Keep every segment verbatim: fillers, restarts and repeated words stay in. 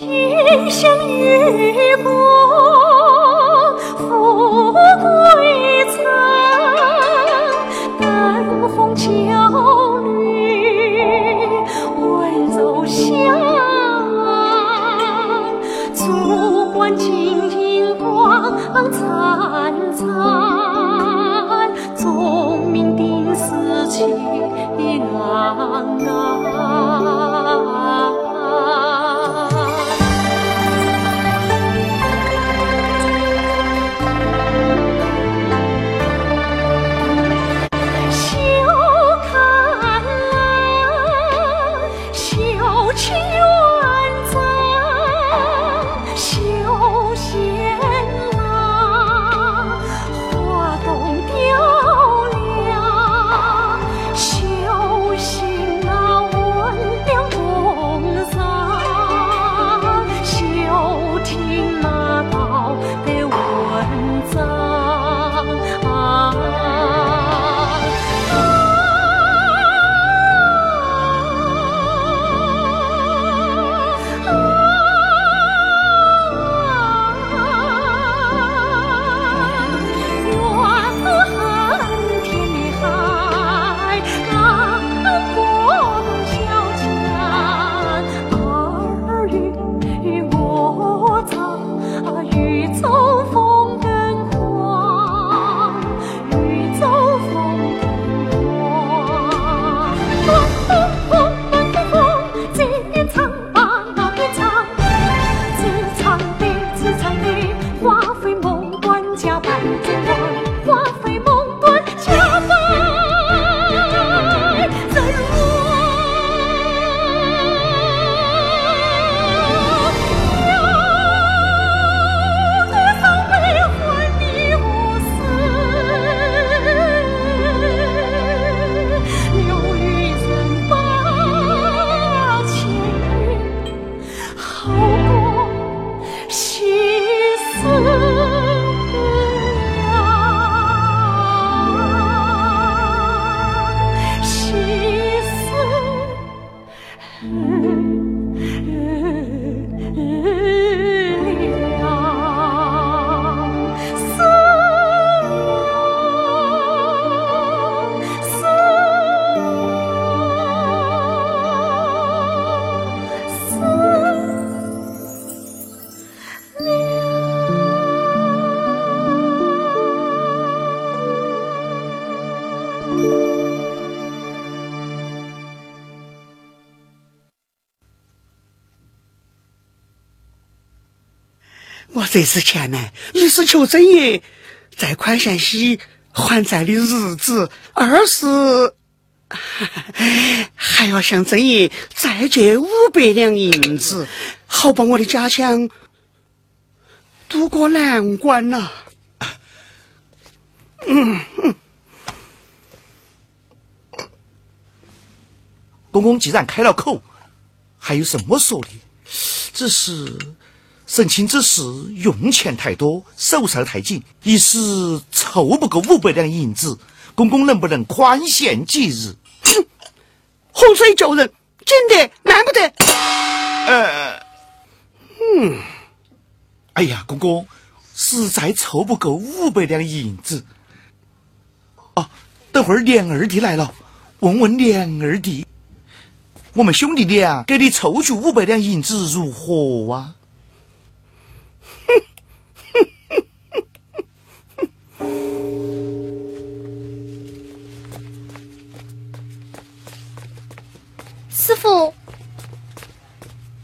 今生与共富贵曾，但红娇女稳走向昂，足观金银光灿灿，钟鸣鼎食气昂昂。我这次前呢，一是求真耶，在宽陕西还债的日子；二是还要向真耶再借五百两银子，好把我的家乡渡过难关呐。嗯嗯，公公既然开了口，还有什么说的？只是省亲之事用钱太多，手头太紧，一时凑不够五百两银子，公公能不能宽限几日？哼，洪水救人，真的难不得。呃，嗯，哎呀，公公实在凑不够五百两银子。哦、啊，等会儿连二弟来了，问问连二弟，我们兄弟俩给你凑取五百两银子如何啊？师傅，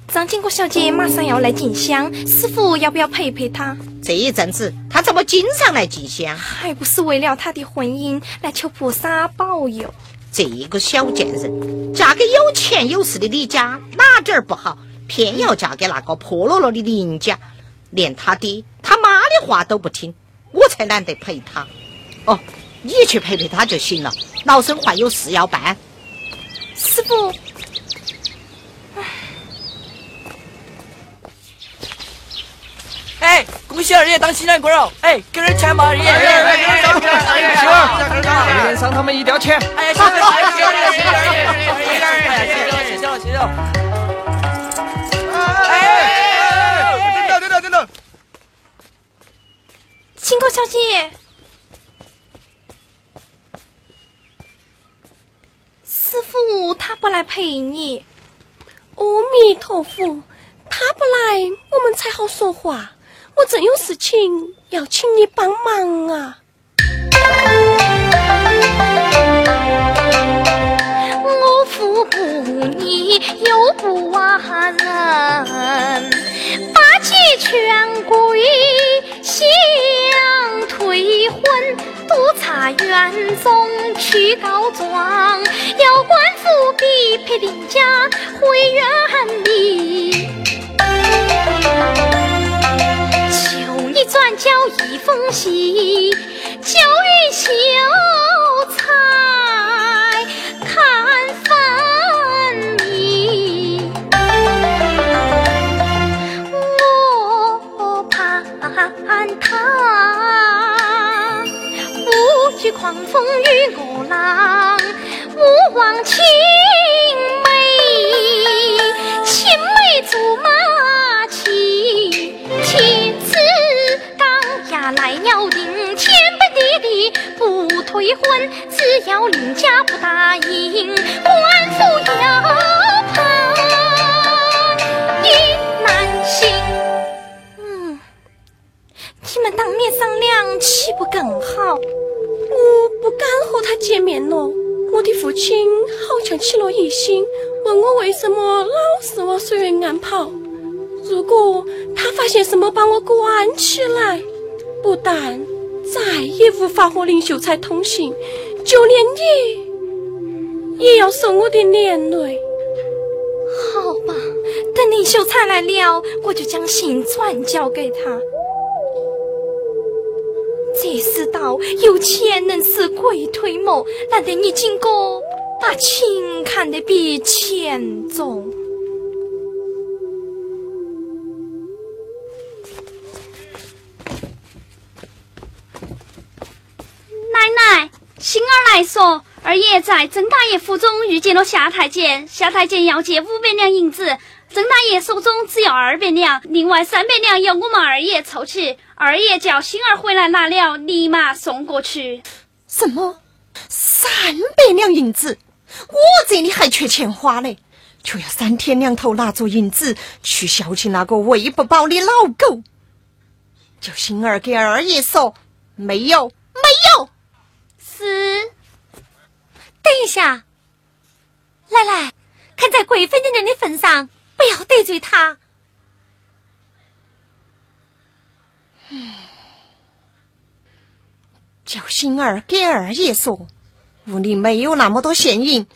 张金国小姐马上要来进香，师傅要不要陪陪她？这一阵子她怎么经常来进香？还不是为了她的婚姻，来求菩萨保佑。这一个小贱人，嫁给有钱有势的李家哪点儿不好，偏要嫁给那个破落落的林家，连她爹她妈的话都不听，我才懒得陪她。哦，你去陪陪她就行了，老身还有事要办。师傅，哎，恭喜二爷当新郎官哦！哎，给点钱嘛，二爷！哎呀，哎呀，媳妇儿，每人赏他们一吊钱。哎呀，谢谢二爷，谢谢二爷，谢谢二爷，谢谢谢谢谢谢。哎。他不来陪你。阿弥陀佛，他不来，我们才好说话。我真有事情要请你帮忙啊！我扶不你，又不挖人，八戒全归相推婚，督察院中去告状，要官府逼迫林家回原里。转交一封信，教育秀才看分明。我盼他无惧狂风与恶浪，勿忘青梅，青梅竹马情情字。来要领天本地地不退婚，只要林家不答应，官府要判一难行。嗯，你们当面商量岂不更好？我不敢和他见面了。我的父亲好像起了疑心，问我为什么老是往水源岸跑。如果他发现什么，把我关起来，不但再也无法和林秀才通行，就连你也要受我的连累。好吧，等林秀才来了，我就将信转交给他。这世道有钱能使鬼推磨，难得你经过把情看得比钱重。奶奶，星儿来说，二爷在曾大爷府中遇见了夏太监，夏太监要借五百两银子，曾大爷手中只有二百两，另外三百两由我们二爷凑齐，二爷叫星儿回来拿了，立马送过去。什么？三百两银子？我这里还缺钱花嘞，就要三天两头拿着银子去孝敬那个喂不饱的老狗。叫星儿给二爷说，没有，没有。是，等一下，奶奶，看在贵妃娘娘的份上，不要得罪她。嗯，叫星儿给二爷说，屋里没有那么多现银，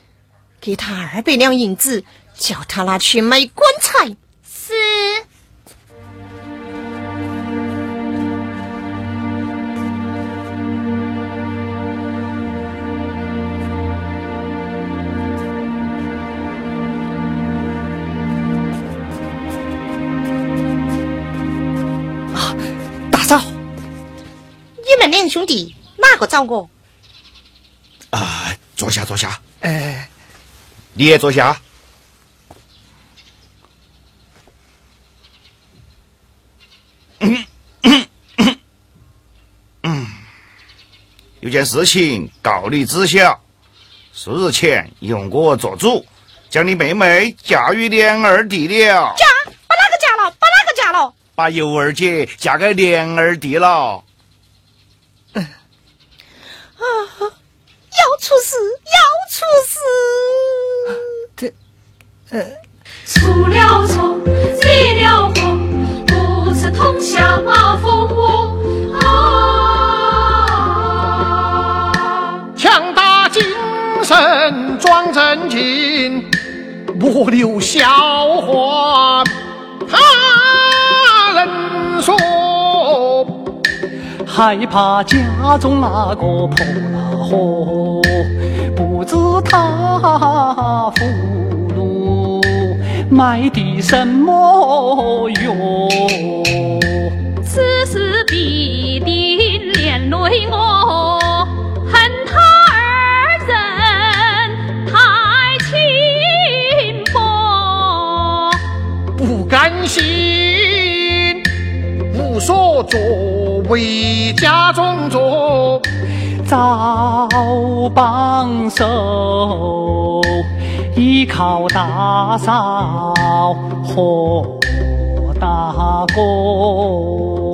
给他二百两银子，叫他拿去买棺材。是。兄弟，哪个找我？啊，坐下，坐下。哎，你也坐下。嗯嗯嗯嗯，有件事情告你知晓。数日前由我做主，将你妹妹嫁与连二弟了。嫁？把哪个嫁了？把哪个嫁了？把尤二姐嫁给连二弟了。啊！要出事！要出事！这，呃，出了错，惹了祸，不知痛下马蜂窝啊！强打精神装正经，莫留笑话他人说。害怕家中那个碰了祸，不知他俘虏买的什么药。此事必定连累我，恨他二人太轻薄，不甘心，无所作。回家中坐找帮手，依靠打扫和打工，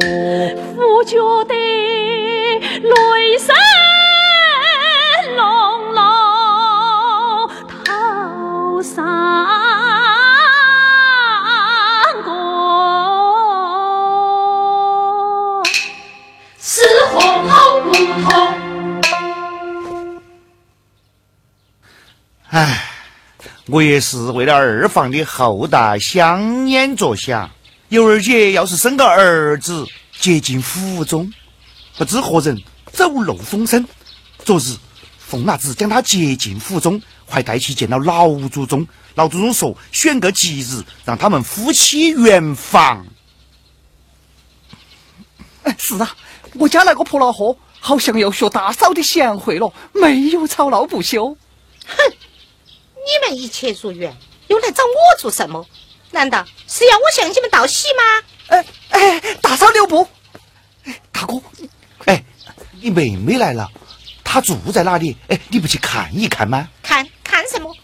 夫家的雷声隆隆头上。唉，我也是为了二房的后代香烟着想，尤二姐要是生个儿子接近府中，不知何人走漏风声，昨日冯大子将他接进府中，还带去见到老祖宗。老祖宗说选个吉日让他们夫妻圆房。哎，是啊，我家那个破老婆好像要学大嫂的贤惠了，没有操劳不休。哼，你们一切如愿，又来找我做什么？难道是要我向你们道喜吗？哎哎，大嫂留步！大哥，哎，你妹妹来了，她住在哪里？哎，你不去看一看吗？看看什么？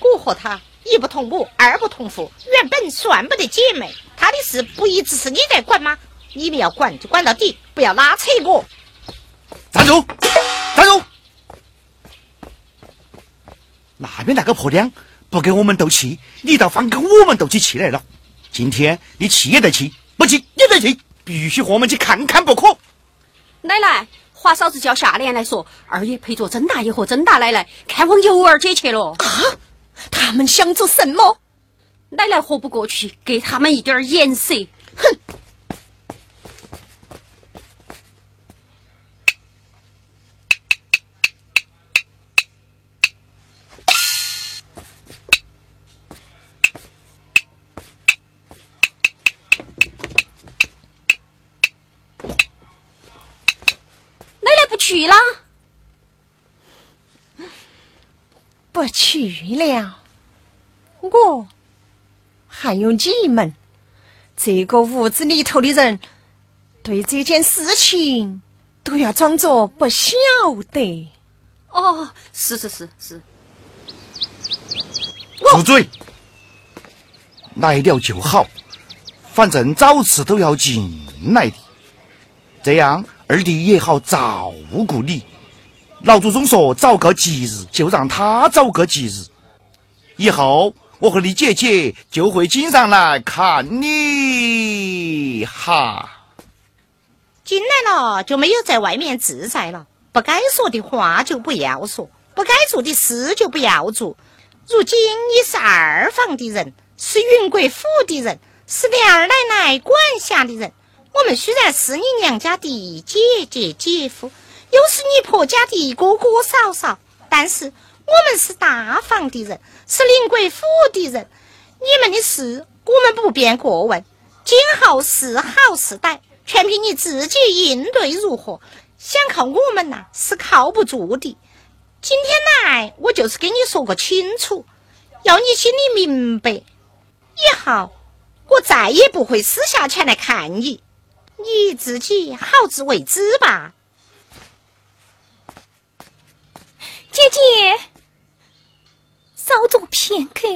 我和她一不同母，二不同父，原本算不得姐妹。她的事不一直是你在管吗？你们要管就管到底，不要拉扯我。站住！站住！那边那个婆娘不给我们斗气，你倒反跟我们斗起气来了。今天你气也得气，不气也得气，必须和我们去看看不可。奶奶，花嫂子叫下莲来说，二爷陪着甄大爷和甄大奶奶开往尤二姐去了。啊，他们想做什么？奶奶活不过去，给他们一点颜色。哼！去了，不去了。我还有你们，这个屋子里头的人，对这件事情都要装作不晓得。哦，是是是是。住嘴！来了就好，反正早迟都要进来的，这样。二弟也好照顾你，老祖宗说找个吉日就让他找个吉日，以后我和你姐姐就会经常来看你哈。进来了就没有在外面自在了，不该说的话就不要说，不该做的事就不要做。如今你是二房的人，是云贵府的人，是二奶奶管辖的人。我们虽然是你娘家的姐姐姐夫，又是你婆家的哥哥嫂嫂，但是我们是大房的人，是临贵府的人，你们的事我们不便过问，今后是好是歹，全凭你自己应对如何。想靠我们呐、啊，是靠不住的。今天来，我就是给你说个清楚，要你心里明白，以后我再也不会私下前来看你。你自己好自为之吧。姐姐，稍等片刻，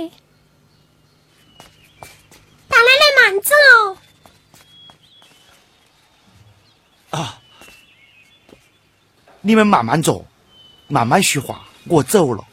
大奶奶慢走。啊，你们慢慢走，慢慢叙话，我走了。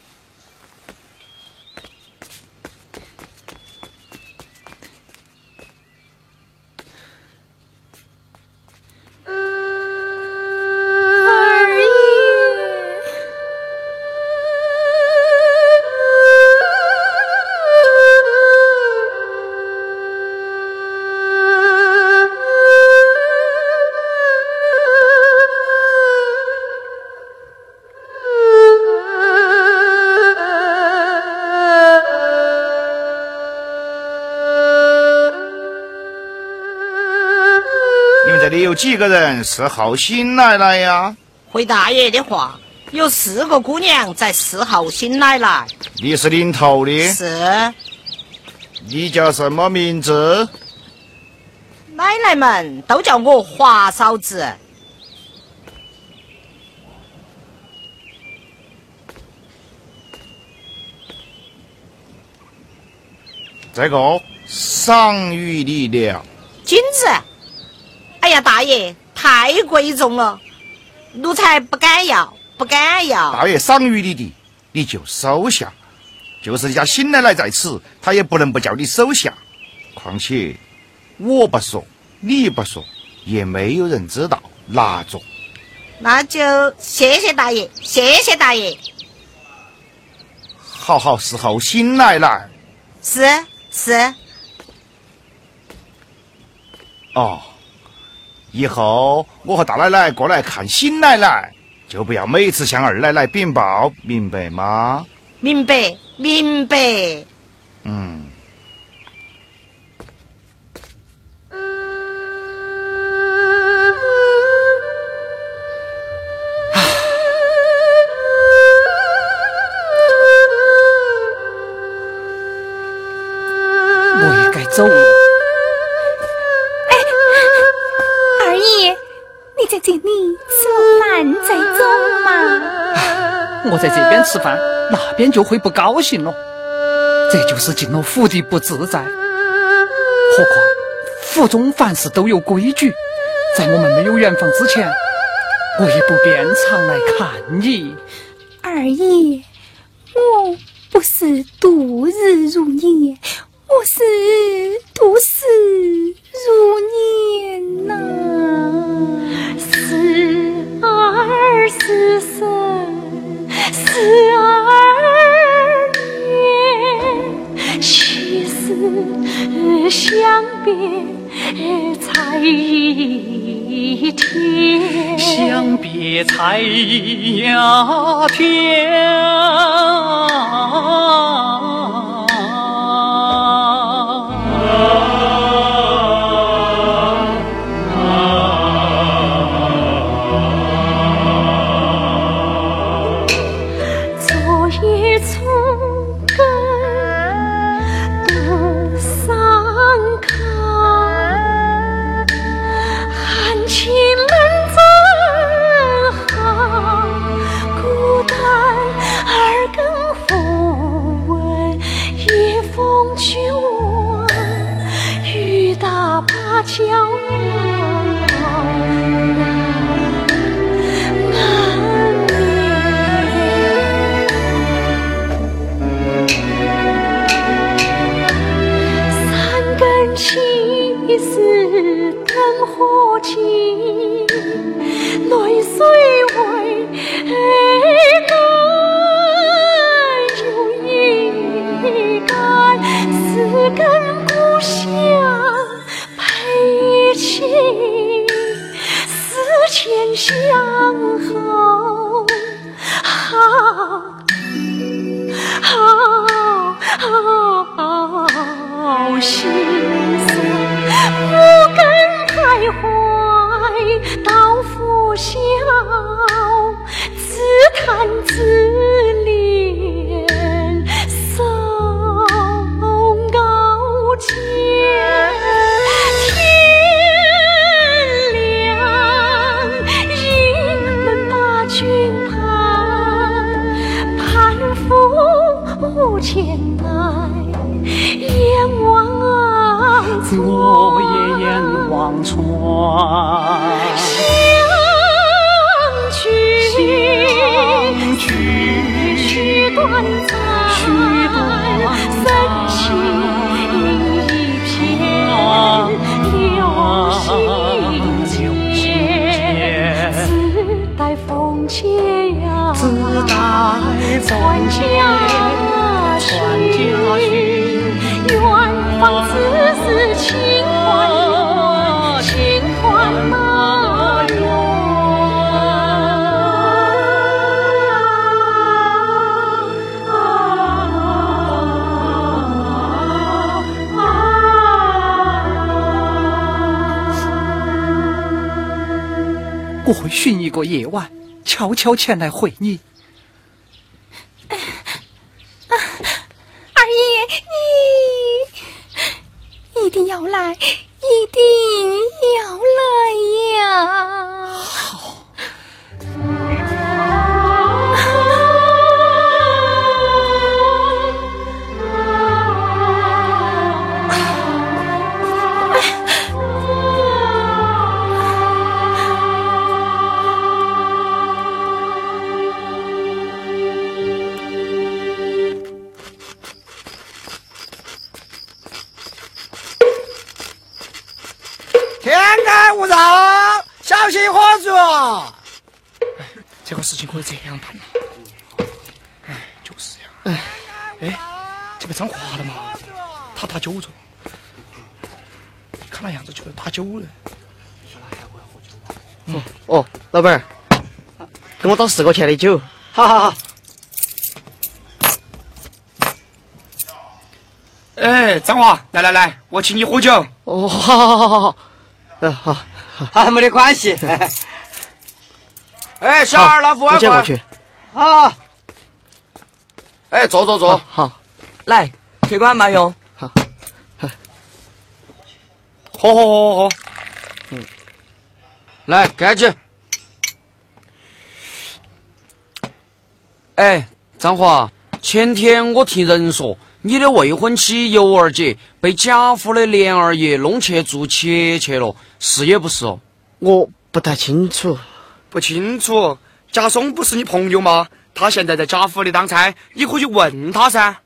有几个人是好新奶奶呀？回大爷的话，有四个姑娘在侍候新奶奶。你是领头的？是。你叫什么名字？奶奶们都叫我花嫂子。这个赏玉力量金子，哎呀大爷太贵重了，奴才不敢要不敢要。大爷赏玉你的你就收下，就是你家新奶奶在此，她也不能不叫你收下，况且我不说你不说也没有人知道，拿着。那就谢谢大爷谢谢大爷。好好伺候新奶奶。是是。哦，以后我和大奶奶过来看新奶奶，就不要每次向二奶奶禀报，明白吗？明白明白。嗯。走。哎，二姨，你在这里吃了饭再走嘛。我在这边吃饭，那边就会不高兴了。这就是进了府的不自在。何况府中凡事都有规矩，在我们没有圆房之前，我也不便常来看你。二姨，我不是度日如年。我是度日如年呐，是二十三，是二年，其实相别才一天，相别才呀天。我会寻一个夜晚，悄悄前来会你。啊啊、二爷，你一定要来，一定要来呀！好。天干物燥，小心火烛。这个事情可以这样办了。哎，就是这样。哎，哎，这个张华了嘛？他打酒桌，看那样子就是打酒了。嗯、哦，老板，给我倒十块钱的酒。好好好。哎，张华，来来来，我请你喝酒。哦，好好好好好，嗯，好，好，没得关系。哎，小二，老虎，我接过去。好。哎，坐坐坐。好，来，铁观慢用。好，好。喝喝喝喝喝。嗯。来，干起。哎，张华，前天我听人说。你的未婚妻尤二姐被贾府的琏二爷弄去做妾去了，是也不是哦？我不太清楚，不清楚。贾松不是你朋友吗？他现在在贾府里当差，你可以问他噻。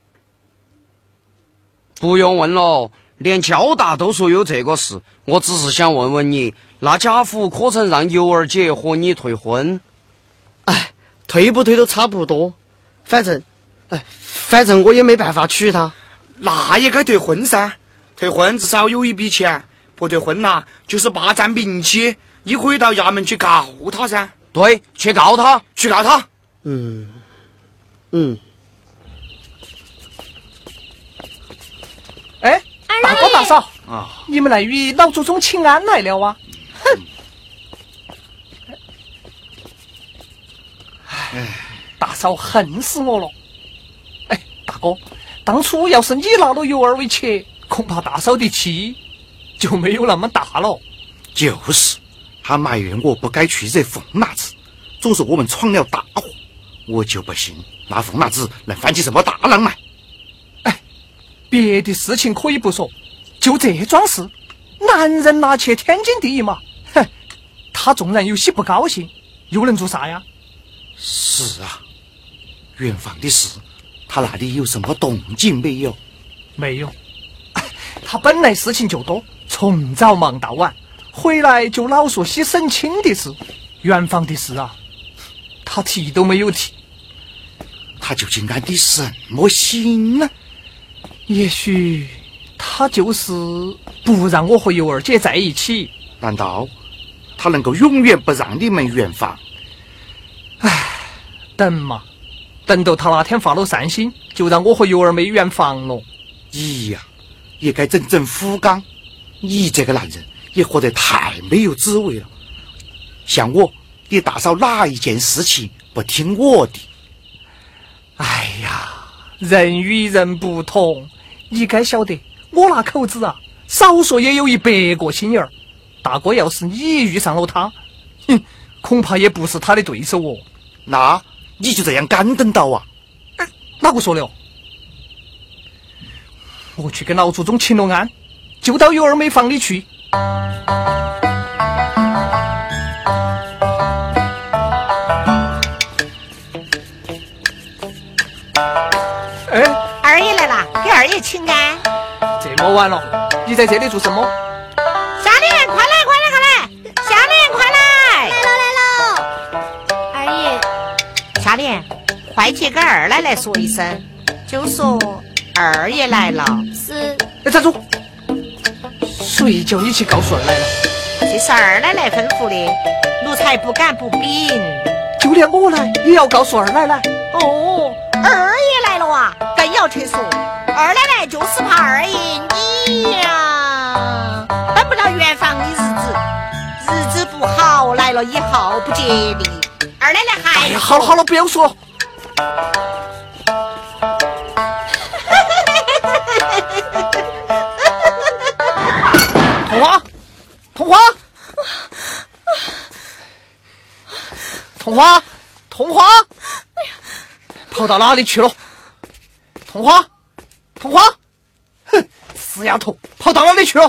不用问了，连交大都说有这个事。我只是想问问你，那贾府可曾让尤二姐和你退婚？哎，退不退都差不多，反正。哎，反正我也没办法娶她，那也该退婚噻。退婚至少有一笔钱，不退婚呐，就是霸占名气。你可以到衙门去告他噻。对，去告他，去告他。嗯，嗯。哎，大哥大嫂啊，你们来与老祖宗请安来了啊！哼。哎，大嫂恨死我了。大哥，当初要是你拿了尤二为妾，恐怕大嫂的气就没有那么大了。就是，他埋怨我不该去惹疯伢子，总是我们闯了大祸。我就不信那疯伢子能翻起什么大浪来。哎，别的事情可以不说，就这桩事，男人拿妾天经地义嘛。哼，他纵然有些不高兴，又能做啥呀？是啊，远方的事。他那里有什么动静没有？没有，他本来事情就多，从早忙到晚，回来就老说些省亲的事、远房的事啊，他提都没有提。他究竟安的什么心呢？也许他就是不让我和尤二姐在一起。难道他能够永远不让你们远房？唉，等嘛。等到他那天发了善心，就让我和尤二妹圆房了。咦呀，也该整整夫纲。你这个男人也活得太没有滋味了。像我，你大嫂哪一件事情不听我的？哎呀，人与人不同，你该晓得，我那口子啊，少说也有一百个心眼儿。大哥，要是你遇上了他，哼，恐怕也不是他的对手哦。那。你就这样干等到啊？哎，哪个说了？我去跟老祖宗请了安，就到尤二妹房里去。哎，二爷来了，给二爷请安。这么晚了，你在这里做什么？家里人，快来，快来，快来！家里人，快来！来了，来了。二爷。家里快去跟二奶奶说一声，就说二爷来了。是。哎，站住！谁叫你去告诉二奶奶？这是二奶奶吩咐的，奴才不敢不禀。就连我来也要告诉二奶奶。哦，二爷来了啊，更要去说。二奶奶就是怕二爷你呀，等不到圆房的日子，日子不好来了以后不吉利。二奶奶还……哎呀，好了好了，不要说了。童花，童花，童花，童花，跑到哪里去了？童花，童花，哼，死丫头，跑到哪里去了？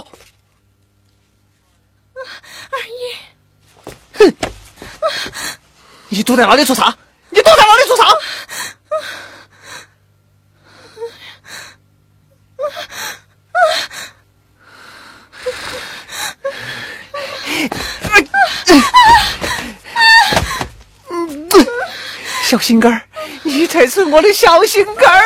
二爷，哼。你躲在哪里做啥？你躲在哪里做啥？小心肝儿，你才是我的小心肝儿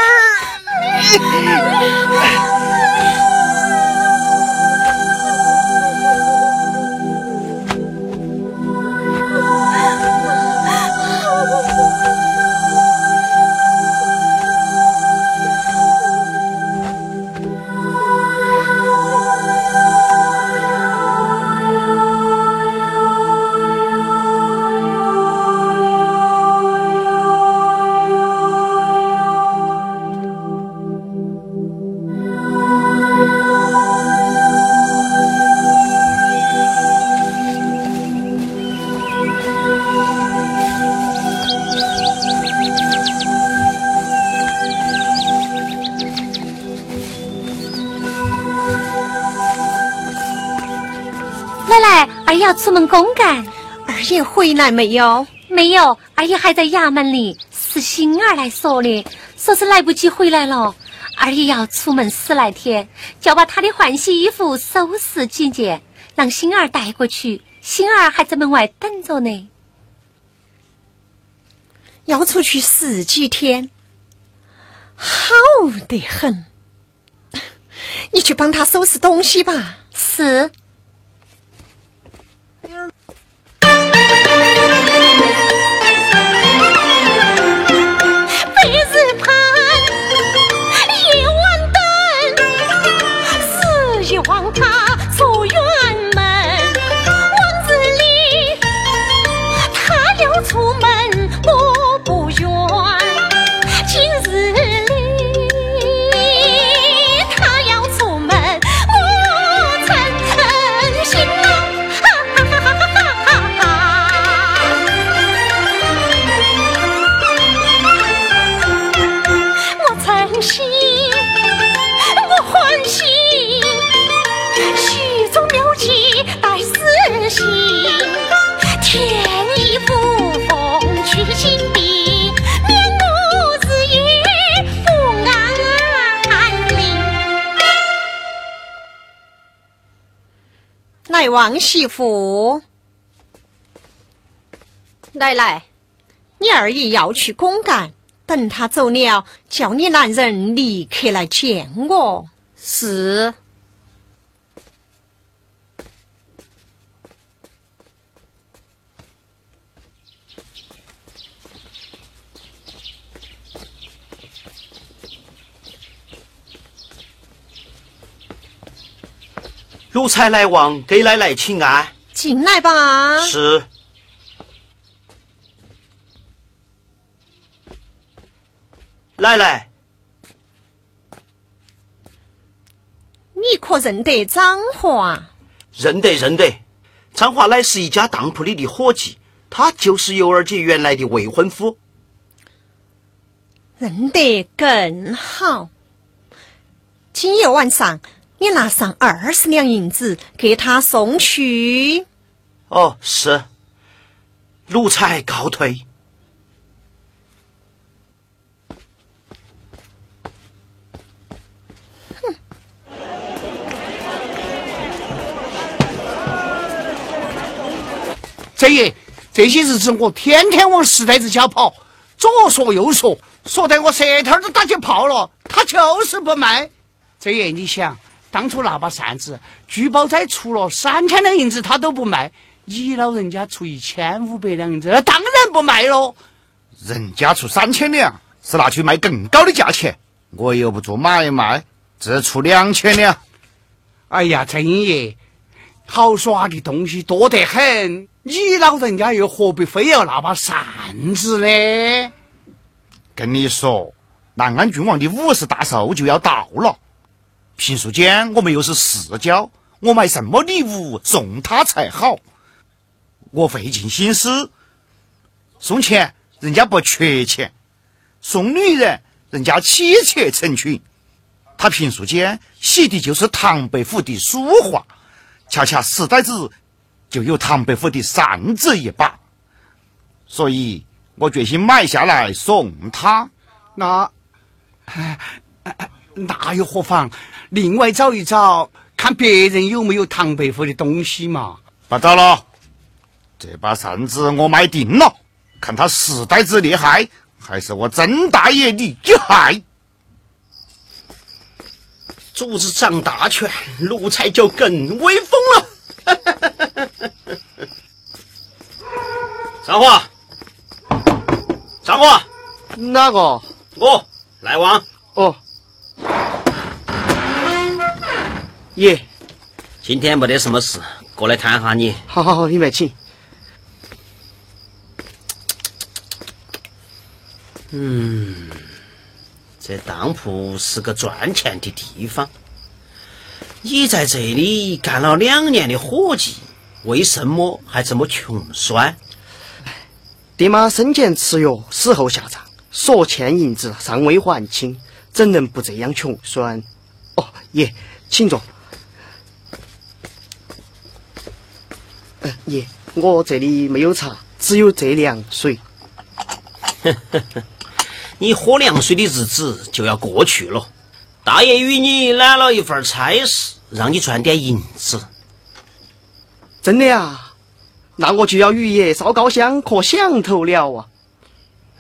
要出门公干，儿也回来没有？没有，儿也还在衙门里。是星儿来说的，说是来不及回来了。儿也要出门十来天，就把他的换洗衣服收拾几件，让星儿带过去。星儿还在门外等着呢。要出去十几天，好得很。你去帮他收拾东西吧。是。来王媳妇，奶奶，你二姨要去公干，等她走了，叫你男人立刻来见我。是。奴才来往给奶奶请安。进来吧。是。奶奶，你可认得张华？认得认得，张华乃是一家当铺里的伙计，他就是尤二姐原来的未婚夫。认得更好。今夜晚上你拿上二十两银子给他送去。哦，是。奴才告退。哼。这爷，这些日子我天天往石呆子家跑，左说右说，说得我舌头都打起泡了，他就是不卖。这爷，你想当初那把扇子，聚宝斋出了三千两银子，他都不卖。你老人家出一千五百两银子，当然不卖喽。人家出三千两，是拿去卖更高的价钱。我又不做买卖，只出两千两。哎呀，陈爷，好耍的东西多得很。你老人家又何必非要那把扇子呢？跟你说，南安郡王的五十大寿就要到了。平素间我们又是世交，我买什么礼物送他才好？我费尽心思送钱，人家不缺钱；送女人，人家妻妾成群。他平素间写的就是唐伯虎的书画，恰恰石呆子就有唐伯虎的扇子一把，所以我决心买下来送他。那，哎哎那又何妨？另外找一找，看别人有没有唐伯虎的东西嘛。不找了，这把扇子我买定了。看他死呆子厉害，还是我郑大爷你厉害？主子掌大权，奴才就更威风了。张华，张华，哪个？我来往。哦。爷，今天没得什么事，过来看下你。好好好，你慢请。嗯，这当铺是个赚钱的地方。你在这里干了两年的伙计，为什么还这么穷酸？爹妈生前吃药，死后下葬，所欠银子尚未还清，怎能不这样穷酸？哦，爷，请坐。呃，爷，我这里没有茶，只有这凉水。你喝凉水的日子就要过去了。大爷与你揽了一份差事，让你赚点银子。真的啊？那我就要与爷烧高香磕响头了啊！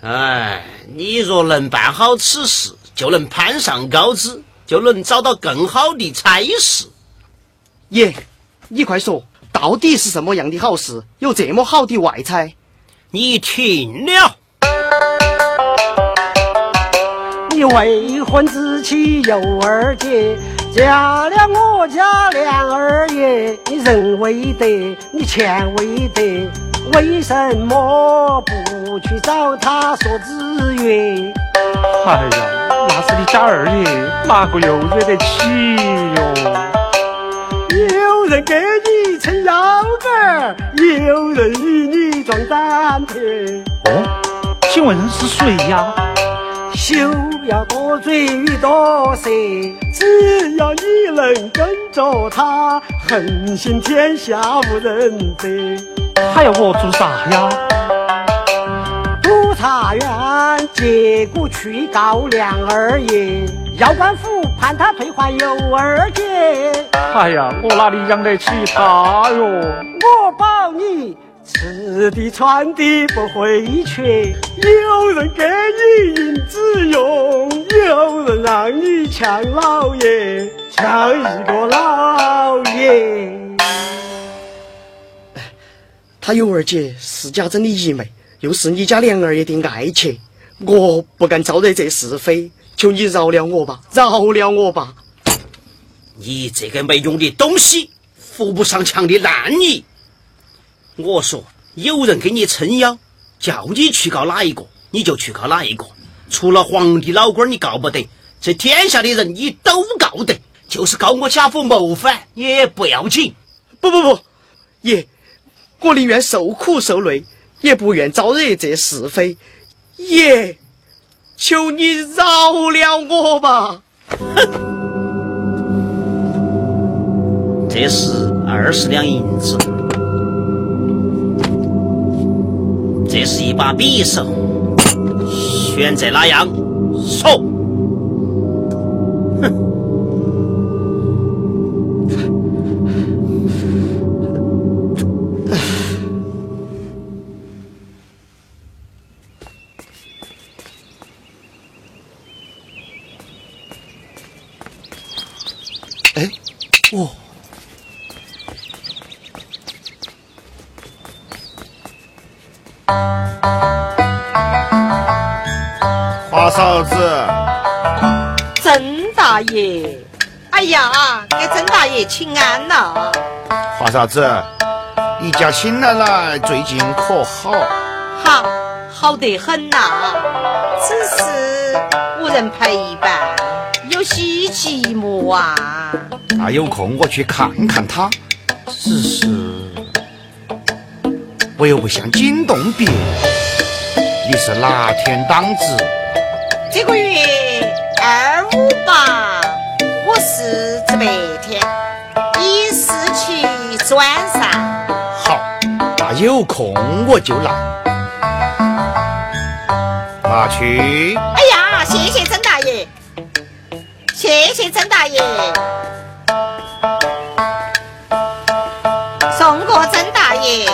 哎，你若能办好此事，就能攀上高枝，就能找到更好的差事。爷，你快说，到底是什么样的好事？有这么好的外差？你听了。你未婚之妻有二姐，嫁了我家梁二爷。你人为得，你钱为得，为什么不去找他说资源？哎呀，那是你家二爷，哪个又惹得起哟？有人给你撑腰杆，有人与你装单腿。哦，请问是谁呀？休要多嘴与多舌，只要你能跟着他，横行天下无人得。还要我做啥呀？督察院借故去告梁二爷，要官府判他退还尤二姐。哎呀，我哪里养得起他哟？我保你吃的穿的不会缺，有人给你银子用，有人让你抢老爷，抢一个老爷。他尤二姐是家珍的姨妹，又是你家梁二爷的爱妾，我不敢招惹这是非，求你饶了我吧，饶了我吧！你这个没用的东西，扶不上墙的烂泥！我说，有人给你撑腰，叫你去告哪一个，你就去告哪一个。除了皇帝老官，你告不得，这天下的人你都告得，就是告我贾府谋反也不要紧。不不不，爷，我宁愿受苦受累，也不愿招惹这是非。爷，求你饶了我吧！哼，这是二十两银子。这是一把匕首，选择哪样？说，哼！哎，哦。花嫂子，郑大爷，哎呀，给郑大爷请安了。花嫂子，你家亲奶奶最近可好？好，好得很呐、啊，只是无人陪伴，有些寂寞啊。那有空我去看看她，只是。我又不想惊动别人，你是哪天当值？这个月二五八，我是值白天，一四七是晚上。好，那有空我就来。拿去。哎呀，谢谢曾大爷，谢谢曾大爷，送过曾大爷。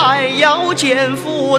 还要见富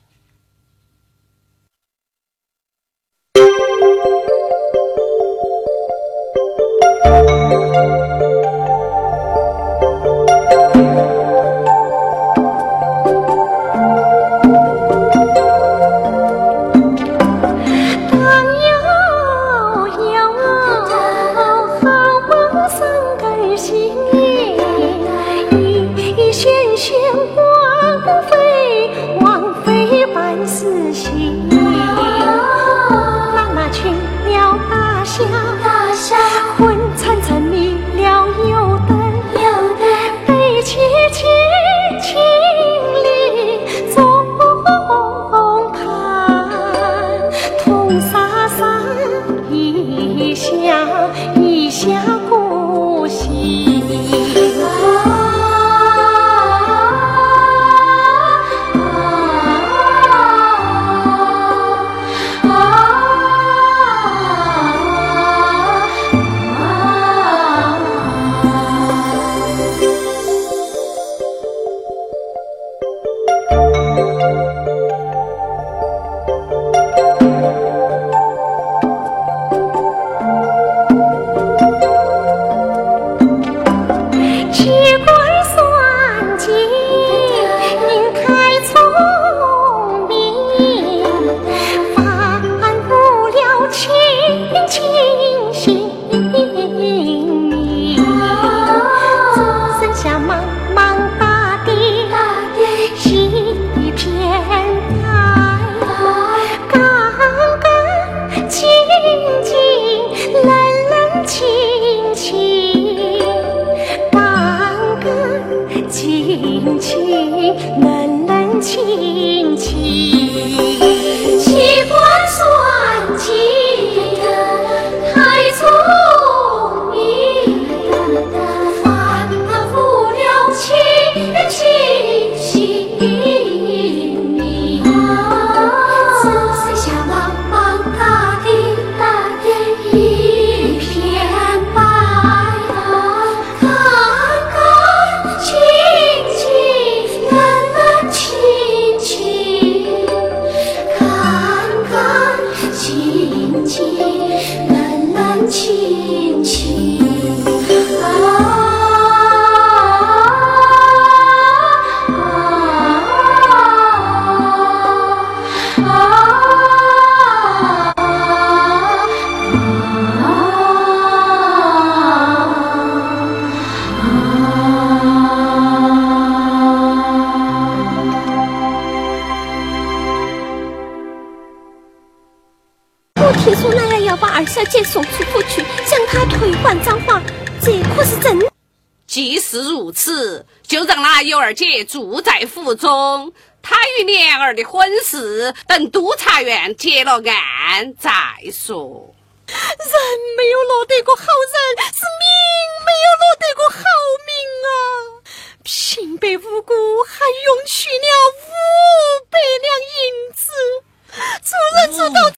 住在府中，他与莲儿的婚事等督察院结了案再说。人没有落得个好人，是命没有落得个好命啊！平白无故还用去了五百两银子，主人知道。哦